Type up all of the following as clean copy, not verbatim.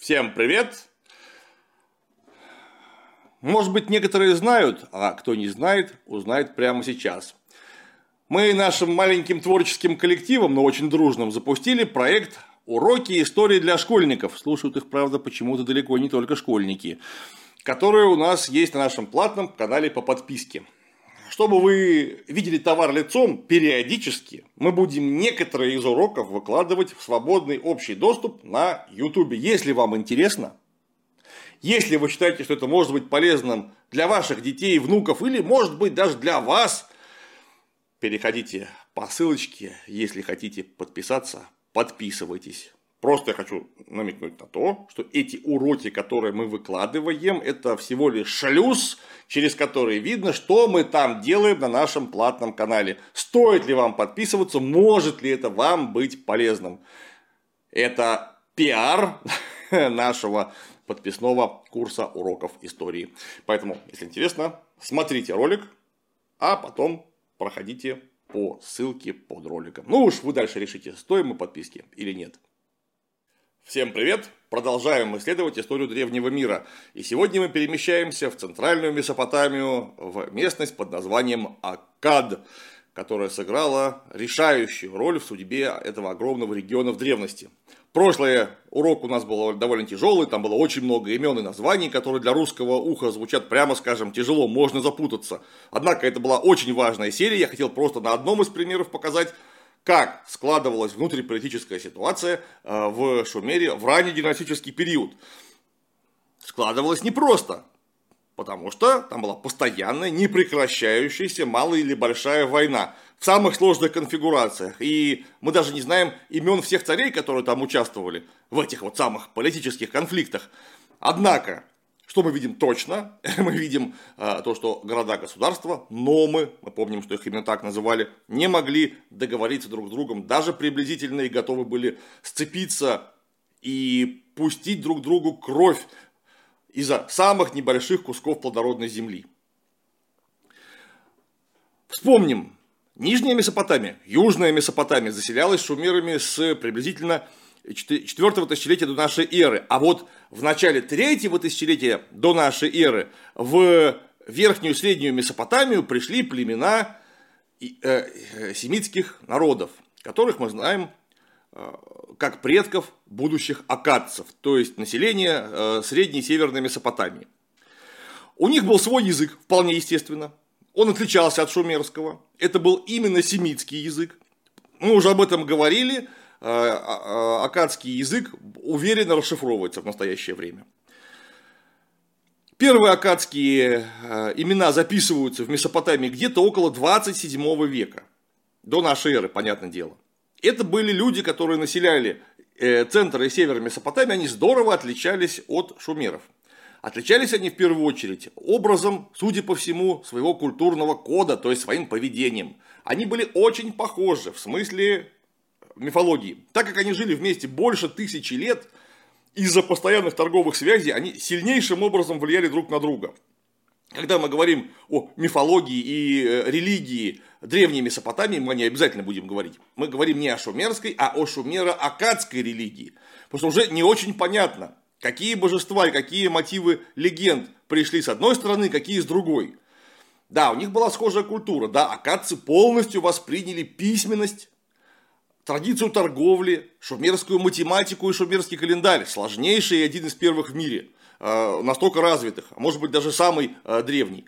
Всем привет! Может быть, некоторые знают, а кто не знает, узнает прямо сейчас. Мы нашим маленьким творческим коллективом, но очень дружным, запустили проект «Уроки истории для школьников». Слушают их, правда, почему-то далеко не только школьники, которые у нас есть на нашем платном канале по подписке. Чтобы вы видели товар лицом, периодически мы будем некоторые из уроков выкладывать в свободный общий доступ на YouTube. Если вам интересно, если вы считаете, что это может быть полезным для ваших детей, внуков или, может быть, даже для вас, переходите по ссылочке. Если хотите подписаться, подписывайтесь. Просто я хочу намекнуть на то, что эти уроки, которые мы выкладываем, это всего лишь шлюз, через который видно, что мы там делаем на нашем платном канале. Стоит ли вам подписываться, может ли это вам быть полезным? Это пиар нашего подписного курса уроков истории. Поэтому, если интересно, смотрите ролик, а потом проходите по ссылке под роликом. Ну уж вы дальше решите, стоим мы подписки или нет. Всем привет! Продолжаем исследовать историю древнего мира. И сегодня мы перемещаемся в центральную Месопотамию, в местность под названием Аккад, которая сыграла решающую роль в судьбе этого огромного региона в древности. Прошлый урок у нас был довольно тяжелый, там было очень много имен и названий, которые для русского уха звучат, прямо скажем, тяжело, можно запутаться. Однако это была очень важная серия, я хотел просто на одном из примеров показать, как складывалась внутриполитическая ситуация в Шумере в ранний династический период. Складывалась непросто, потому что там была постоянная, непрекращающаяся, малая или большая война в самых сложных конфигурациях. И мы даже не знаем имен всех царей, которые там участвовали в этих вот самых политических конфликтах. Однако, что мы видим точно? Мы видим то, что города-государства, номы, мы помним, что их именно так называли, не могли договориться друг с другом, даже приблизительно, и готовы были сцепиться и пустить друг другу кровь из-за самых небольших кусков плодородной земли. Вспомним, Нижняя Месопотамия, Южная Месопотамия заселялась шумерами с приблизительно 4-го тысячелетия до нашей эры. А вот в начале 3-го тысячелетия до нашей эры в Верхнюю и Среднюю Месопотамию пришли племена семитских народов, которых мы знаем как предков будущих аккадцев, то есть население Средней и Северной Месопотамии. У них был свой язык, вполне естественно. Он отличался от шумерского. Это был именно семитский язык. Мы уже об этом говорили. Аккадский язык уверенно расшифровывается в настоящее время. Первые аккадские имена записываются в Месопотамии где-то около 27 века, до нашей эры, понятное дело. Это были люди, которые населяли центр и север Месопотамии, они здорово отличались от шумеров. Отличались они в первую очередь образом, судя по всему, своего культурного кода, то есть своим поведением. Они были очень похожи в смысле мифологии. Так как они жили вместе больше 1000 лет, из-за постоянных торговых связей они сильнейшим образом влияли друг на друга. Когда мы говорим о мифологии и религии древней Месопотамии, мы не обязательно будем говорить. Мы говорим не о шумерской, а о шумеро-аккадской религии. Потому что уже не очень понятно, какие божества и какие мотивы легенд пришли с одной стороны, какие с другой. Да, у них была схожая культура. Да, аккадцы полностью восприняли письменность, традицию торговли, шумерскую математику и шумерский календарь, сложнейший и один из первых в мире, настолько развитых, а может быть даже самый древний.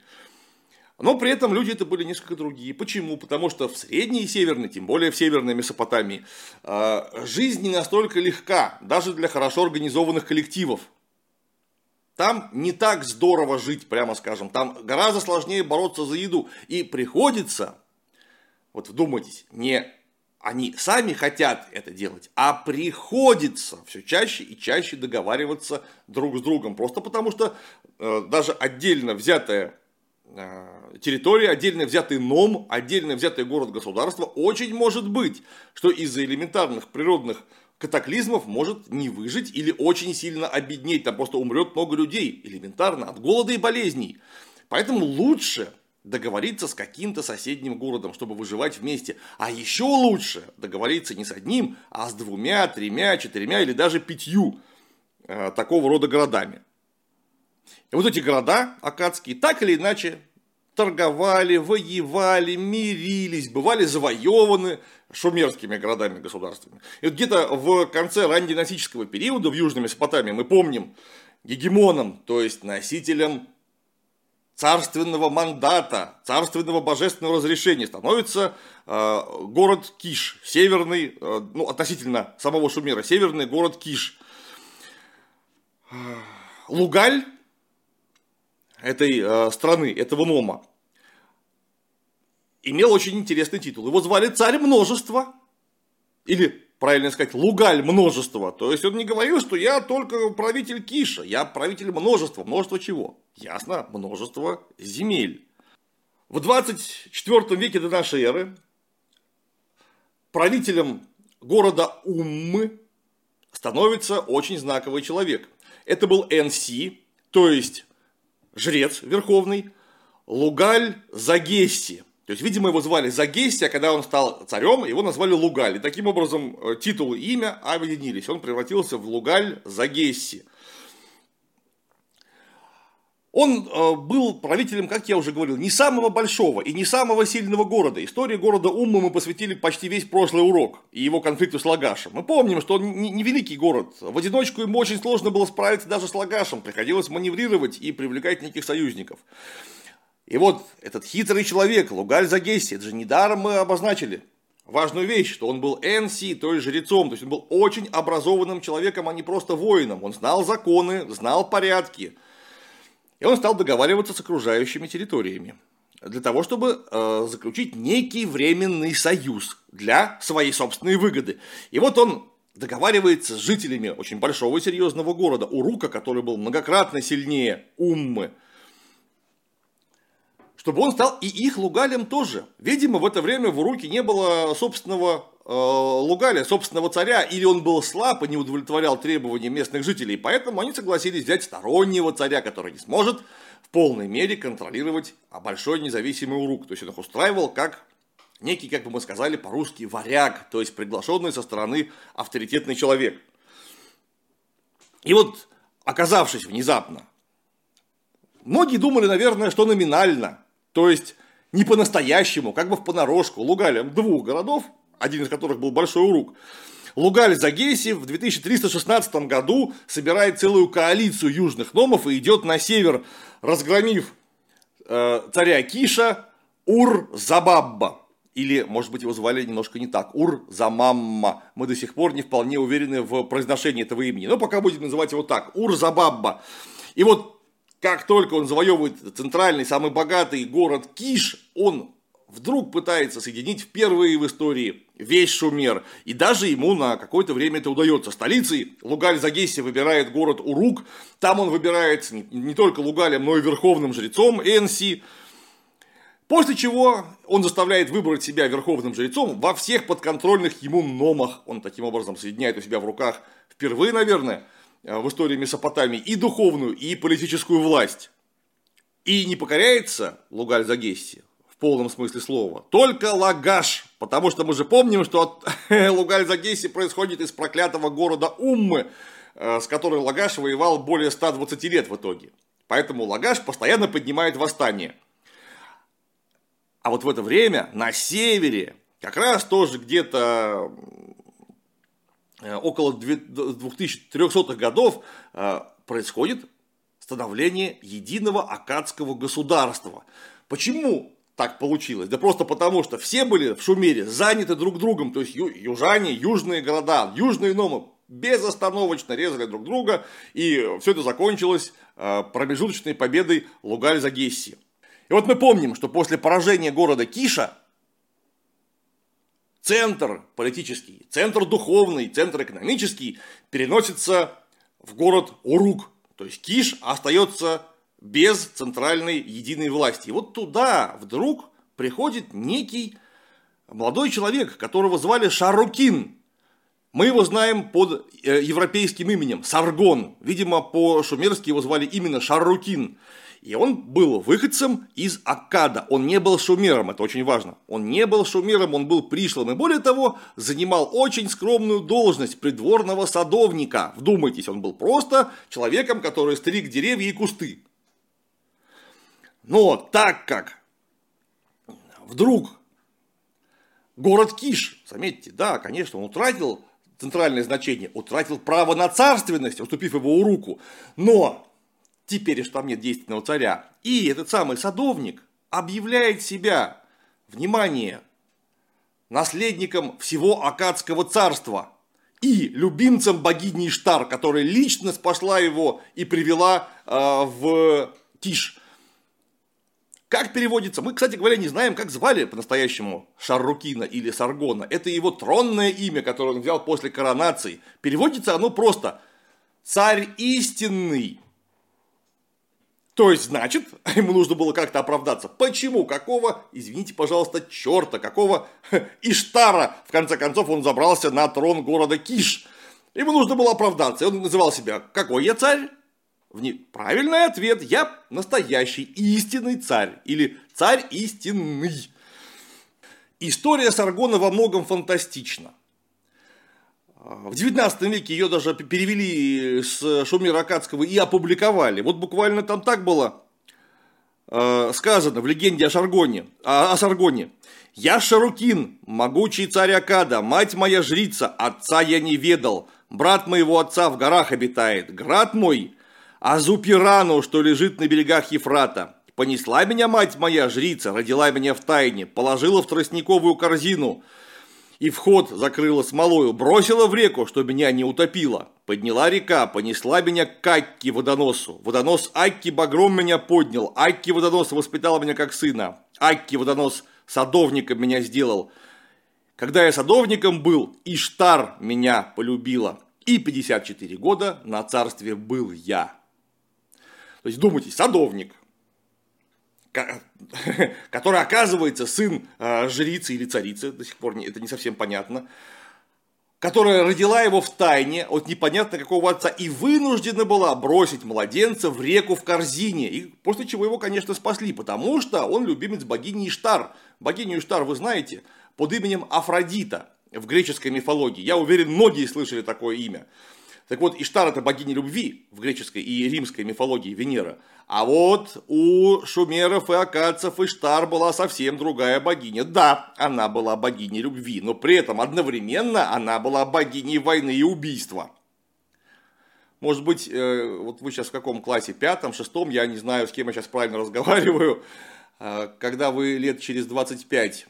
Но при этом люди это были несколько другие. Почему? Потому что в Средней и Северной, тем более в Северной Месопотамии, жизнь не настолько легка, даже для хорошо организованных коллективов. Там не так здорово жить, прямо скажем, там гораздо сложнее бороться за еду. И приходится, вот вдумайтесь, не они сами хотят это делать, а приходится все чаще и чаще договариваться друг с другом. Просто потому, что даже отдельно взятая территория, отдельно взятый ном, отдельно взятый город-государство очень может быть, что из-за элементарных природных катаклизмов может не выжить или очень сильно обеднеть. Там просто умрет много людей, элементарно, от голода и болезней. Поэтому лучше договориться с каким-то соседним городом, чтобы выживать вместе. А еще лучше договориться не с одним, а с двумя, тремя, четырьмя или даже 5. такого рода городами. И вот эти города аккадские так или иначе торговали, воевали, мирились, бывали завоеваны шумерскими городами-государствами. И вот где-то в конце раннединастического периода в Южной Месопотамии мы помним гегемоном, то есть носителем царственного мандата, царственного божественного разрешения становится город Киш, северный, относительно самого Шумера, северный город Киш. Лугаль этой страны, этого нома, имел очень интересный титул. Его звали царь множества, или, правильно сказать, Лугаль множества. То есть он не говорил, что я только правитель Киша, я правитель множества. Множество чего? Ясно, множество земель. В 24 веке до нашей эры правителем города Уммы становится очень знаковый человек. Это был Энси, то есть жрец верховный, Лугаль-Загесси. То есть, видимо, его звали Загесси, а когда он стал царем, его назвали Лугаль. И таким образом титул и имя объединились. Он превратился в Лугаль-Загесси. Он был правителем, как я уже говорил, не самого большого и не самого сильного города. Истории города Уммы мы посвятили почти весь прошлый урок и его конфликту с Лагашем. Мы помним, что он не великий город. В одиночку ему очень сложно было справиться даже с Лагашем. Приходилось маневрировать и привлекать неких союзников. И вот этот хитрый человек, Лугаль-Загесси, это же недаром мы обозначили важную вещь, что он был Энси, то есть жрецом, то есть он был очень образованным человеком, а не просто воином. Он знал законы, знал порядки. И он стал договариваться с окружающими территориями для того, чтобы заключить некий временный союз для своей собственной выгоды. И вот он договаривается с жителями очень большого и серьезного города Урука, который был многократно сильнее Уммы, чтобы он стал и их Лугалем тоже. Видимо, в это время в Уруке не было собственного Лугаля, собственного царя, или он был слаб и не удовлетворял требованиям местных жителей, поэтому они согласились взять стороннего царя, который не сможет в полной мере контролировать большой независимый Урук. То есть он их устраивал как некий, как бы мы сказали по-русски, варяг, то есть приглашенный со стороны авторитетный человек. И вот, оказавшись внезапно, многие думали, наверное, что номинально, то есть не по-настоящему, как бы впонарошку, Лугалем двух городов, один из которых был Большой Урук, Лугаль-Загесси в 2316 году собирает целую коалицию южных номов и идет на север, разгромив царя Киша Ур-Забабба. Или, может быть, его звали немножко не так, Ур-Замамма. Мы до сих пор не вполне уверены в произношении этого имени, но пока будем называть его так, Ур-Забабба. И вот как только он завоевывает центральный, самый богатый город Киш, он вдруг пытается соединить впервые в истории весь Шумер. И даже ему на какое-то время это удается. Столицей Лугаль-Загесси выбирает город Урук. Там он выбирается не только Лугалем, но и верховным жрецом Энси. После чего он заставляет выбрать себя верховным жрецом во всех подконтрольных ему номах. Он таким образом соединяет у себя в руках впервые, наверное, в истории Месопотамии и духовную, и политическую власть. И не покоряется Лугаль-Загесси в полном смысле слова только Лагаш, потому что мы же помним, что от Лугаль-Загесси происходит из проклятого города Уммы, с которой Лагаш воевал более 120 лет в итоге. Поэтому Лагаш постоянно поднимает восстание. А вот в это время на севере, как раз тоже где-то около 2300-х годов, происходит становление единого аккадского государства. Почему так получилось? Да просто потому, что все были в Шумере заняты друг другом, то есть южане, южные города, южные номы безостановочно резали друг друга, и все это закончилось промежуточной победой Лугаль-Загесси. И вот мы помним, что после поражения города Киша центр политический, центр духовный, центр экономический переносится в город Урук, то есть Киш остается без центральной единой власти. И вот туда вдруг приходит некий молодой человек, которого звали Шаррукин. Мы его знаем под европейским именем Саргон. Видимо, по-шумерски его звали именно Шаррукин. И он был выходцем из Аккада. Он не был шумером, это очень важно. Он не был шумером, он был пришлым. И более того, занимал очень скромную должность придворного садовника. Вдумайтесь, он был просто человеком, который стриг деревья и кусты. Но так как вдруг город Киш, заметьте, да, конечно, он утратил центральное значение, утратил право на царственность, уступив его Уруку, но... Теперь что там нет действенного царя. И этот самый садовник объявляет себя, внимание, наследником всего Акадского царства и любимцем богини Иштар, которая лично спасла его и привела в Киш. Как переводится? Мы, кстати говоря, не знаем, как звали по-настоящему Шаррукина или Саргона. Это его тронное имя, которое он взял после коронации. Переводится оно просто «Царь истинный». То есть, значит, ему нужно было как-то оправдаться. Почему? Какого, извините, пожалуйста, черта, какого Иштара, в конце концов, он забрался на трон города Киш. Ему нужно было оправдаться. И он называл себя «Какой я царь?» Правильный ответ. Я настоящий истинный царь. Или царь истинный. История Саргона во многом фантастична. В 19 веке ее даже перевели с шумеро-аккадского и опубликовали. Вот буквально там так было сказано в легенде о Саргоне. «Я Шаррукин, могучий царь Аккада, мать моя жрица, отца я не ведал. Брат моего отца в горах обитает, град мой Азупирану, что лежит на берегах Евфрата. Понесла меня мать моя жрица, родила меня в тайне, положила в тростниковую корзину». И вход закрыла смолою, бросила в реку, что меня не утопила. Подняла река, понесла меня к Акки водоносу. Водонос Акки багром меня поднял. Акки водонос воспитал меня как сына. Акки водонос садовником меня сделал. Когда я садовником был, Иштар меня полюбила. И 54 года на царстве был я. То есть, думайте, садовник, который, оказывается, сын жрицы или царицы, до сих пор это не совсем понятно, которая родила его в тайне от непонятно какого отца и вынуждена была бросить младенца в реку в корзине, и после чего его, конечно, спасли, потому что он любимец богини Иштар. Богиню Иштар вы знаете под именем Афродита в греческой мифологии. Я уверен, многие слышали такое имя. Так вот, Иштар – это богиня любви в греческой и римской мифологии Венера. А вот у шумеров и аккадцев Иштар была совсем другая богиня. Да, она была богиней любви, но при этом одновременно она была богиней войны и убийства. Может быть, вот вы сейчас в каком классе? 5-м, 6-м? Я не знаю, с кем я сейчас правильно разговариваю. Когда вы лет через 25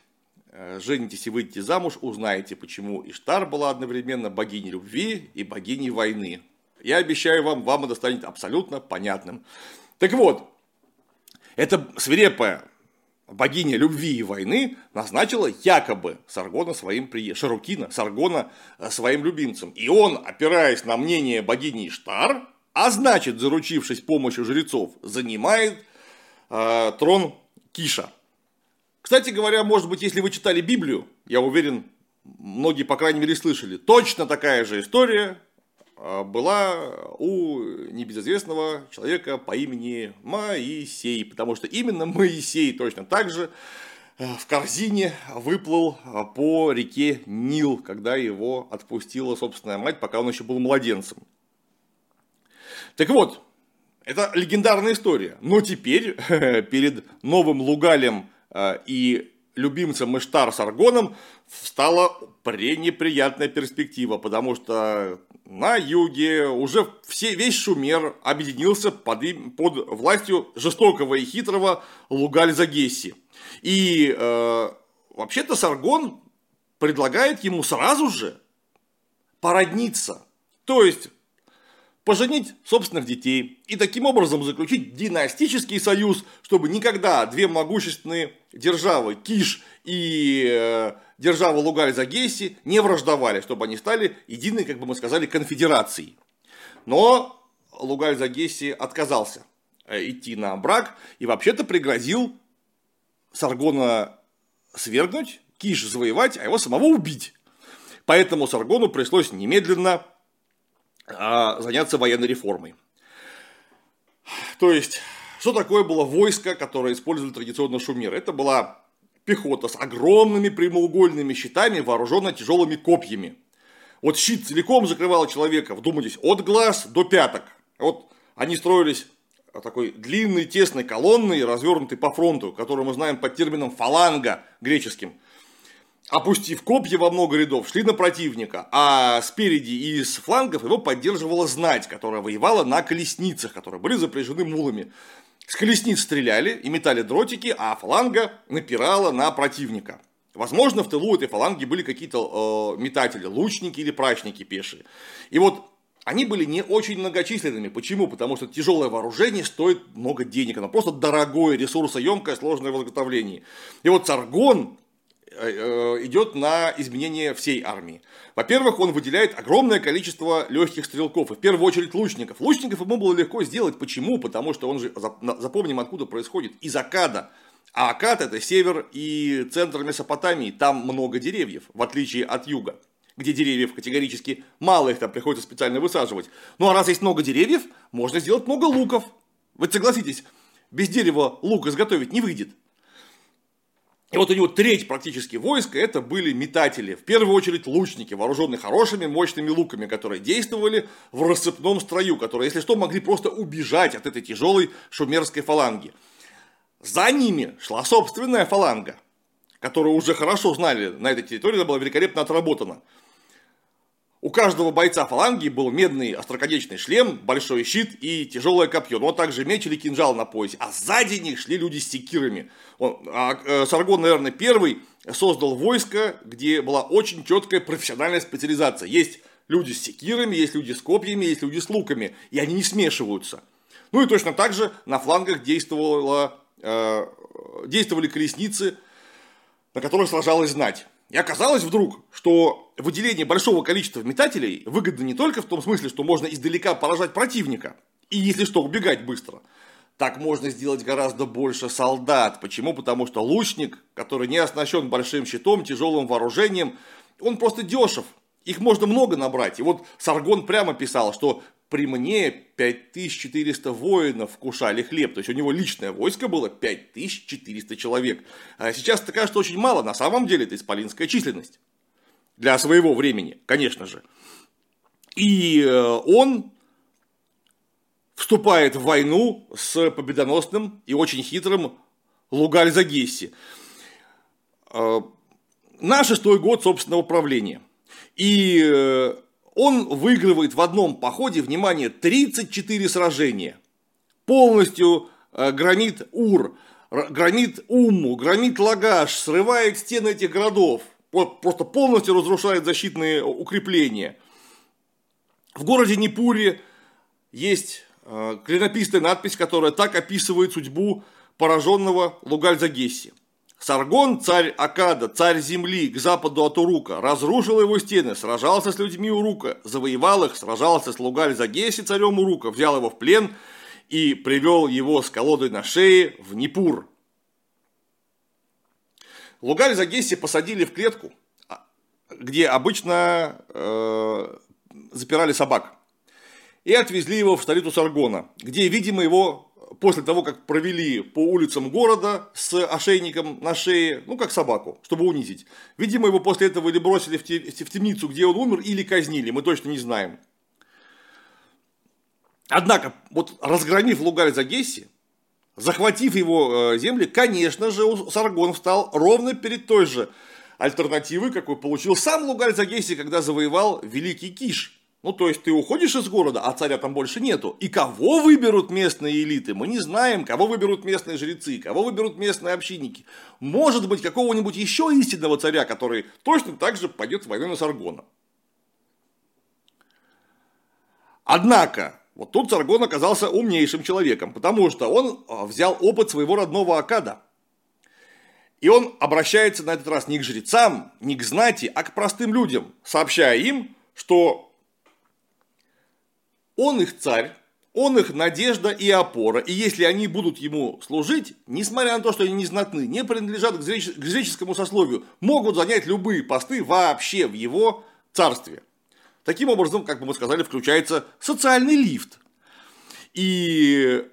женитесь и выйдете замуж, узнаете, почему Иштар была одновременно богиней любви и богиней войны. Я обещаю вам, вам это станет абсолютно понятным. Так вот, эта свирепая богиня любви и войны назначила якобы Саргона своим Шаррукина, Саргона своим любимцем. И он, опираясь на мнение богини Иштар, а значит, заручившись помощью жрецов, занимает трон Киша. Кстати говоря, может быть, если вы читали Библию, я уверен, многие, по крайней мере, слышали, точно такая же история была у небезызвестного человека по имени Моисей, потому что именно Моисей точно так же в корзине выплыл по реке Нил, когда его отпустила собственная мать, пока он еще был младенцем. Так вот, это легендарная история, но теперь перед новым Лугалем и любимцем Иштар Саргоном встала пренеприятная перспектива, потому что на юге уже весь Шумер объединился под властью жестокого и хитрого Лугаль-Загесси. И вообще-то Саргон предлагает ему сразу же породниться, то есть поженить собственных детей и таким образом заключить династический союз, чтобы никогда две могущественные державы Киш и держава Лугаль-Загесси не враждовали, чтобы они стали единой, как бы мы сказали, конфедерацией. Но Лугаль-Загесси отказался идти на брак и вообще-то пригрозил Саргона свергнуть, Киш завоевать, а его самого убить. Поэтому Саргону пришлось немедленно заняться военной реформой. То есть, что такое было войско, которое использовали традиционно шумеры? Это была пехота с огромными прямоугольными щитами, вооруженная тяжелыми копьями. Вот щит целиком закрывал человека, вдумайтесь, от глаз до пяток. Вот они строились такой длинной, тесной колонной, развернутой по фронту, которую мы знаем под термином фаланга греческим. Опустив копья во много рядов, шли на противника, а спереди и с флангов его поддерживала знать, которая воевала на колесницах, которые были запряжены мулами. С колесниц стреляли и метали дротики, а фаланга напирала на противника. Возможно, в тылу этой фаланги были какие-то метатели, лучники или прачники пешие. И вот они были не очень многочисленными. Почему? Потому что тяжелое вооружение стоит много денег. Оно просто дорогое, ресурсоемкое, сложное в изготовлении. И вот Саргон идет на изменение всей армии. Во-первых, он выделяет огромное количество легких стрелков, и в первую очередь лучников. Лучников ему было легко сделать. Почему? Потому что он же, запомним, откуда происходит, из Аккада. А Аккад — это север и центр Месопотамии, там много деревьев, в отличие от юга, где деревьев категорически мало, их там приходится специально высаживать. Ну а раз есть много деревьев, можно сделать много луков. Вы согласитесь, без дерева лук изготовить не выйдет. И вот у него треть практически войска — это были метатели, в первую очередь лучники, вооруженные хорошими мощными луками, которые действовали в рассыпном строю, которые, если что, могли просто убежать от этой тяжелой шумерской фаланги. За ними шла собственная фаланга, которую уже хорошо знали на этой территории, она была великолепно отработана. У каждого бойца фаланги был медный остроконечный шлем, большой щит и тяжелое копье, но также меч или кинжал на поясе, а сзади них шли люди с секирами. Саргон, наверное, первый создал войско, где была очень четкая профессиональная специализация. Есть люди с секирами, есть люди с копьями, есть люди с луками, и они не смешиваются. Ну и точно так же на флангах действовали колесницы, на которых сражалась знать. И оказалось вдруг, что выделение большого количества метателей выгодно не только в том смысле, что можно издалека поражать противника, и, если что, убегать быстро. Так можно сделать гораздо больше солдат. Почему? Потому что лучник, который не оснащен большим щитом, тяжелым вооружением, он просто дешев. Их можно много набрать. И вот Саргон прямо писал, что при мне 5400 воинов вкушали хлеб. То есть у него личное войско было 5400 человек. А сейчас это кажется очень мало. На самом деле это исполинская численность. Для своего времени, конечно же. И он вступает в войну с победоносным и очень хитрым Лугаль-Загесси. На 6-й год собственного правления. И он выигрывает в одном походе, внимание, 34 сражения. Полностью громит Ур, громит Умму, громит Лагаш, срывает стены этих городов. Просто полностью разрушает защитные укрепления. В городе Ниппуре есть клинописная надпись, которая так описывает судьбу пораженного Лугаль-Загесси. Саргон, царь Аккада, царь земли, к западу от Урука, разрушил его стены, сражался с людьми Урука, завоевал их, сражался с Лугаль-Загесси, царем Урука, взял его в плен и привел его с колодой на шее в Ниппур. Лугаль-Загесси посадили в клетку, где обычно запирали собак, и отвезли его в столицу Саргона, где, видимо, его... После того, как провели по улицам города с ошейником на шее, ну, как собаку, чтобы унизить. Видимо, его после этого или бросили в темницу, где он умер, или казнили, мы точно не знаем. Однако, вот разгромив Лугаль-Загесси, захватив его земли, конечно же, Саргон встал ровно перед той же альтернативой, какой получил сам Лугаль-Загесси, когда завоевал великий Киш. Ну, то есть, ты уходишь из города, а царя там больше нету. И кого выберут местные элиты? Мы не знаем, кого выберут местные жрецы, кого выберут местные общинники. Может быть, какого-нибудь еще истинного царя, который точно так же пойдет в войну на Саргона. Однако, вот тут Саргон оказался умнейшим человеком, потому что он взял опыт своего родного Аккада. И он обращается на этот раз не к жрецам, не к знати, а к простым людям, сообщая им, что... Он их царь, он их надежда и опора, и если они будут ему служить, несмотря на то, что они не знатны, не принадлежат к жреческому сословию, могут занять любые посты вообще в его царстве. Таким образом, как мы сказали, включается социальный лифт. И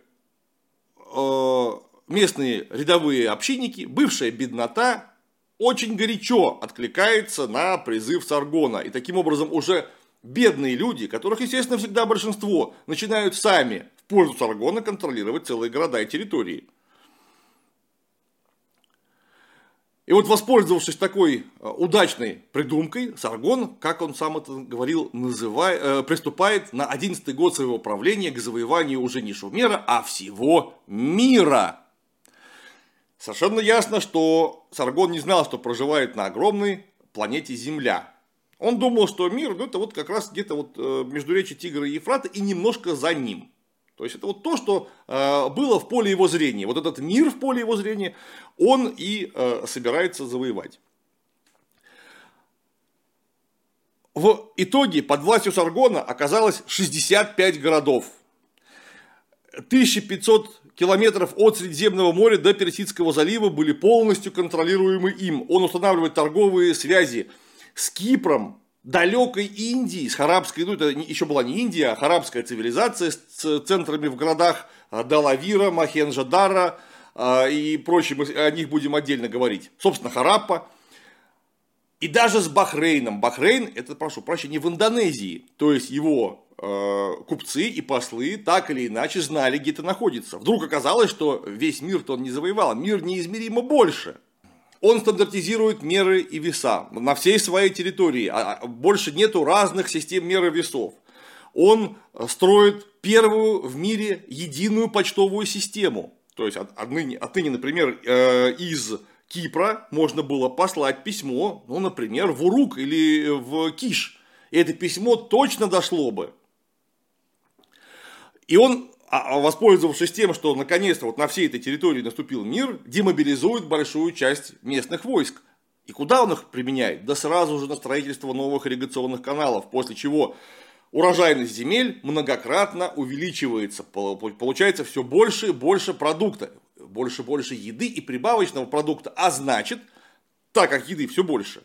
местные рядовые общинники, бывшая беднота, очень горячо откликается на призыв Саргона. И таким образом уже бедные люди, которых, естественно, всегда большинство, начинают сами в пользу Саргона контролировать целые города и территории. И вот, воспользовавшись такой удачной придумкой, Саргон, как он сам это говорил, приступает на 11-й год своего правления к завоеванию уже не Шумера, а всего мира. Совершенно ясно, что Саргон не знал, что проживает на огромной планете Земля. Он думал, что мир, это вот как раз где-то вот междуречие Тигра и Евфрата и немножко за ним. То есть, это вот то, что было в поле его зрения. Вот этот мир в поле его зрения он и собирается завоевать. В итоге под властью Саргона оказалось 65 городов. 1500 километров от Средиземного моря до Персидского залива были полностью контролируемы им. Он устанавливает торговые связи с Кипром, далекой Индии, с Харапской, это еще была не Индия, а Харапская цивилизация с центрами в городах Далавира, Махенджадара и прочее, мы о них будем отдельно говорить. Собственно, Хараппа. И даже с Бахрейном. Бахрейн, это, прошу прощения, в Индонезии. То есть, его купцы и послы так или иначе знали, где это находится. Вдруг оказалось, что весь мир-то он не завоевал. Мир неизмеримо больше. Он стандартизирует меры и веса на всей своей территории. Больше нету разных систем мер и весов. Он строит первую в мире единую почтовую систему. То есть, отныне, например, из Кипра можно было послать письмо, например, в Урук или в Киш. И это письмо точно дошло бы. И он, воспользовавшись тем, что наконец-то вот на всей этой территории наступил мир, демобилизует большую часть местных войск. И куда он их применяет? Да сразу же на строительство новых ирригационных каналов, после чего урожайность земель многократно увеличивается. Получается все больше и больше продукта, больше и больше еды и прибавочного продукта. А значит, так как еды все больше,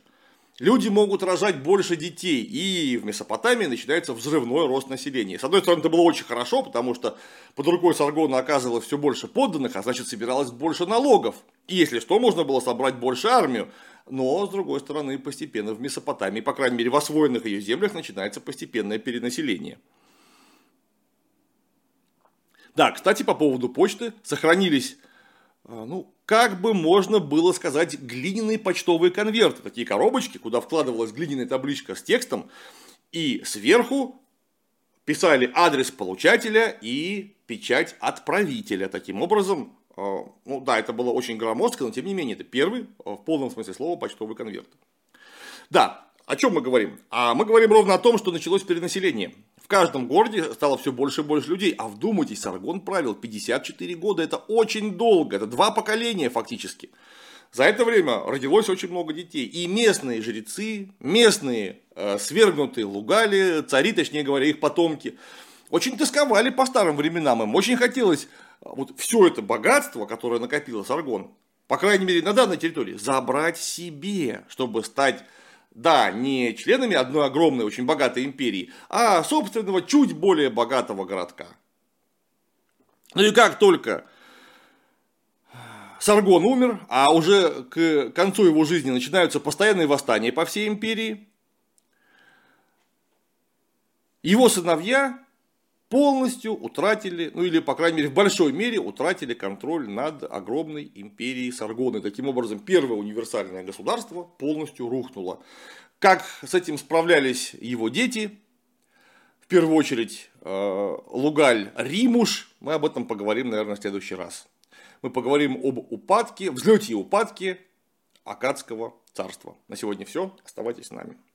люди могут рожать больше детей, и в Месопотамии начинается взрывной рост населения. С одной стороны, это было очень хорошо, потому что под рукой Саргона оказывалось все больше подданных, а значит, собиралось больше налогов. И если что, можно было собрать больше армию. Но, с другой стороны, постепенно в Месопотамии, по крайней мере, в освоенных ее землях, начинается постепенное перенаселение. Да, кстати, по поводу почты сохранились... как бы можно было сказать, глиняные почтовые конверты. Такие коробочки, куда вкладывалась глиняная табличка с текстом. И сверху писали адрес получателя и печать отправителя. Таким образом, это было очень громоздко, но тем не менее, это первый, в полном смысле слова, почтовый конверт. Да, о чем мы говорим? А мы говорим ровно о том, что началось перенаселение. В каждом городе стало все больше и больше людей. А вдумайтесь, Саргон правил 54 года. Это очень долго. Это 2 поколения фактически. За это время родилось очень много детей. И местные жрецы, местные свергнутые лугали, цари, точнее говоря, их потомки, очень тосковали по старым временам. Им очень хотелось вот все это богатство, которое накопило Саргон, по крайней мере на данной территории, забрать себе, чтобы стать... Да, не членами одной огромной, очень богатой империи, а собственного, чуть более богатого городка. Ну и как только Саргон умер, а уже к концу его жизни начинаются постоянные восстания по всей империи, его сыновья полностью утратили, или, по крайней мере, в большой мере утратили контроль над огромной империей Саргона. Таким образом, первое универсальное государство полностью рухнуло. Как с этим справлялись его дети, в первую очередь Лугаль-Римуш, мы об этом поговорим, наверное, в следующий раз. Мы поговорим об упадке, взлете и упадке Акадского царства. На сегодня все. Оставайтесь с нами.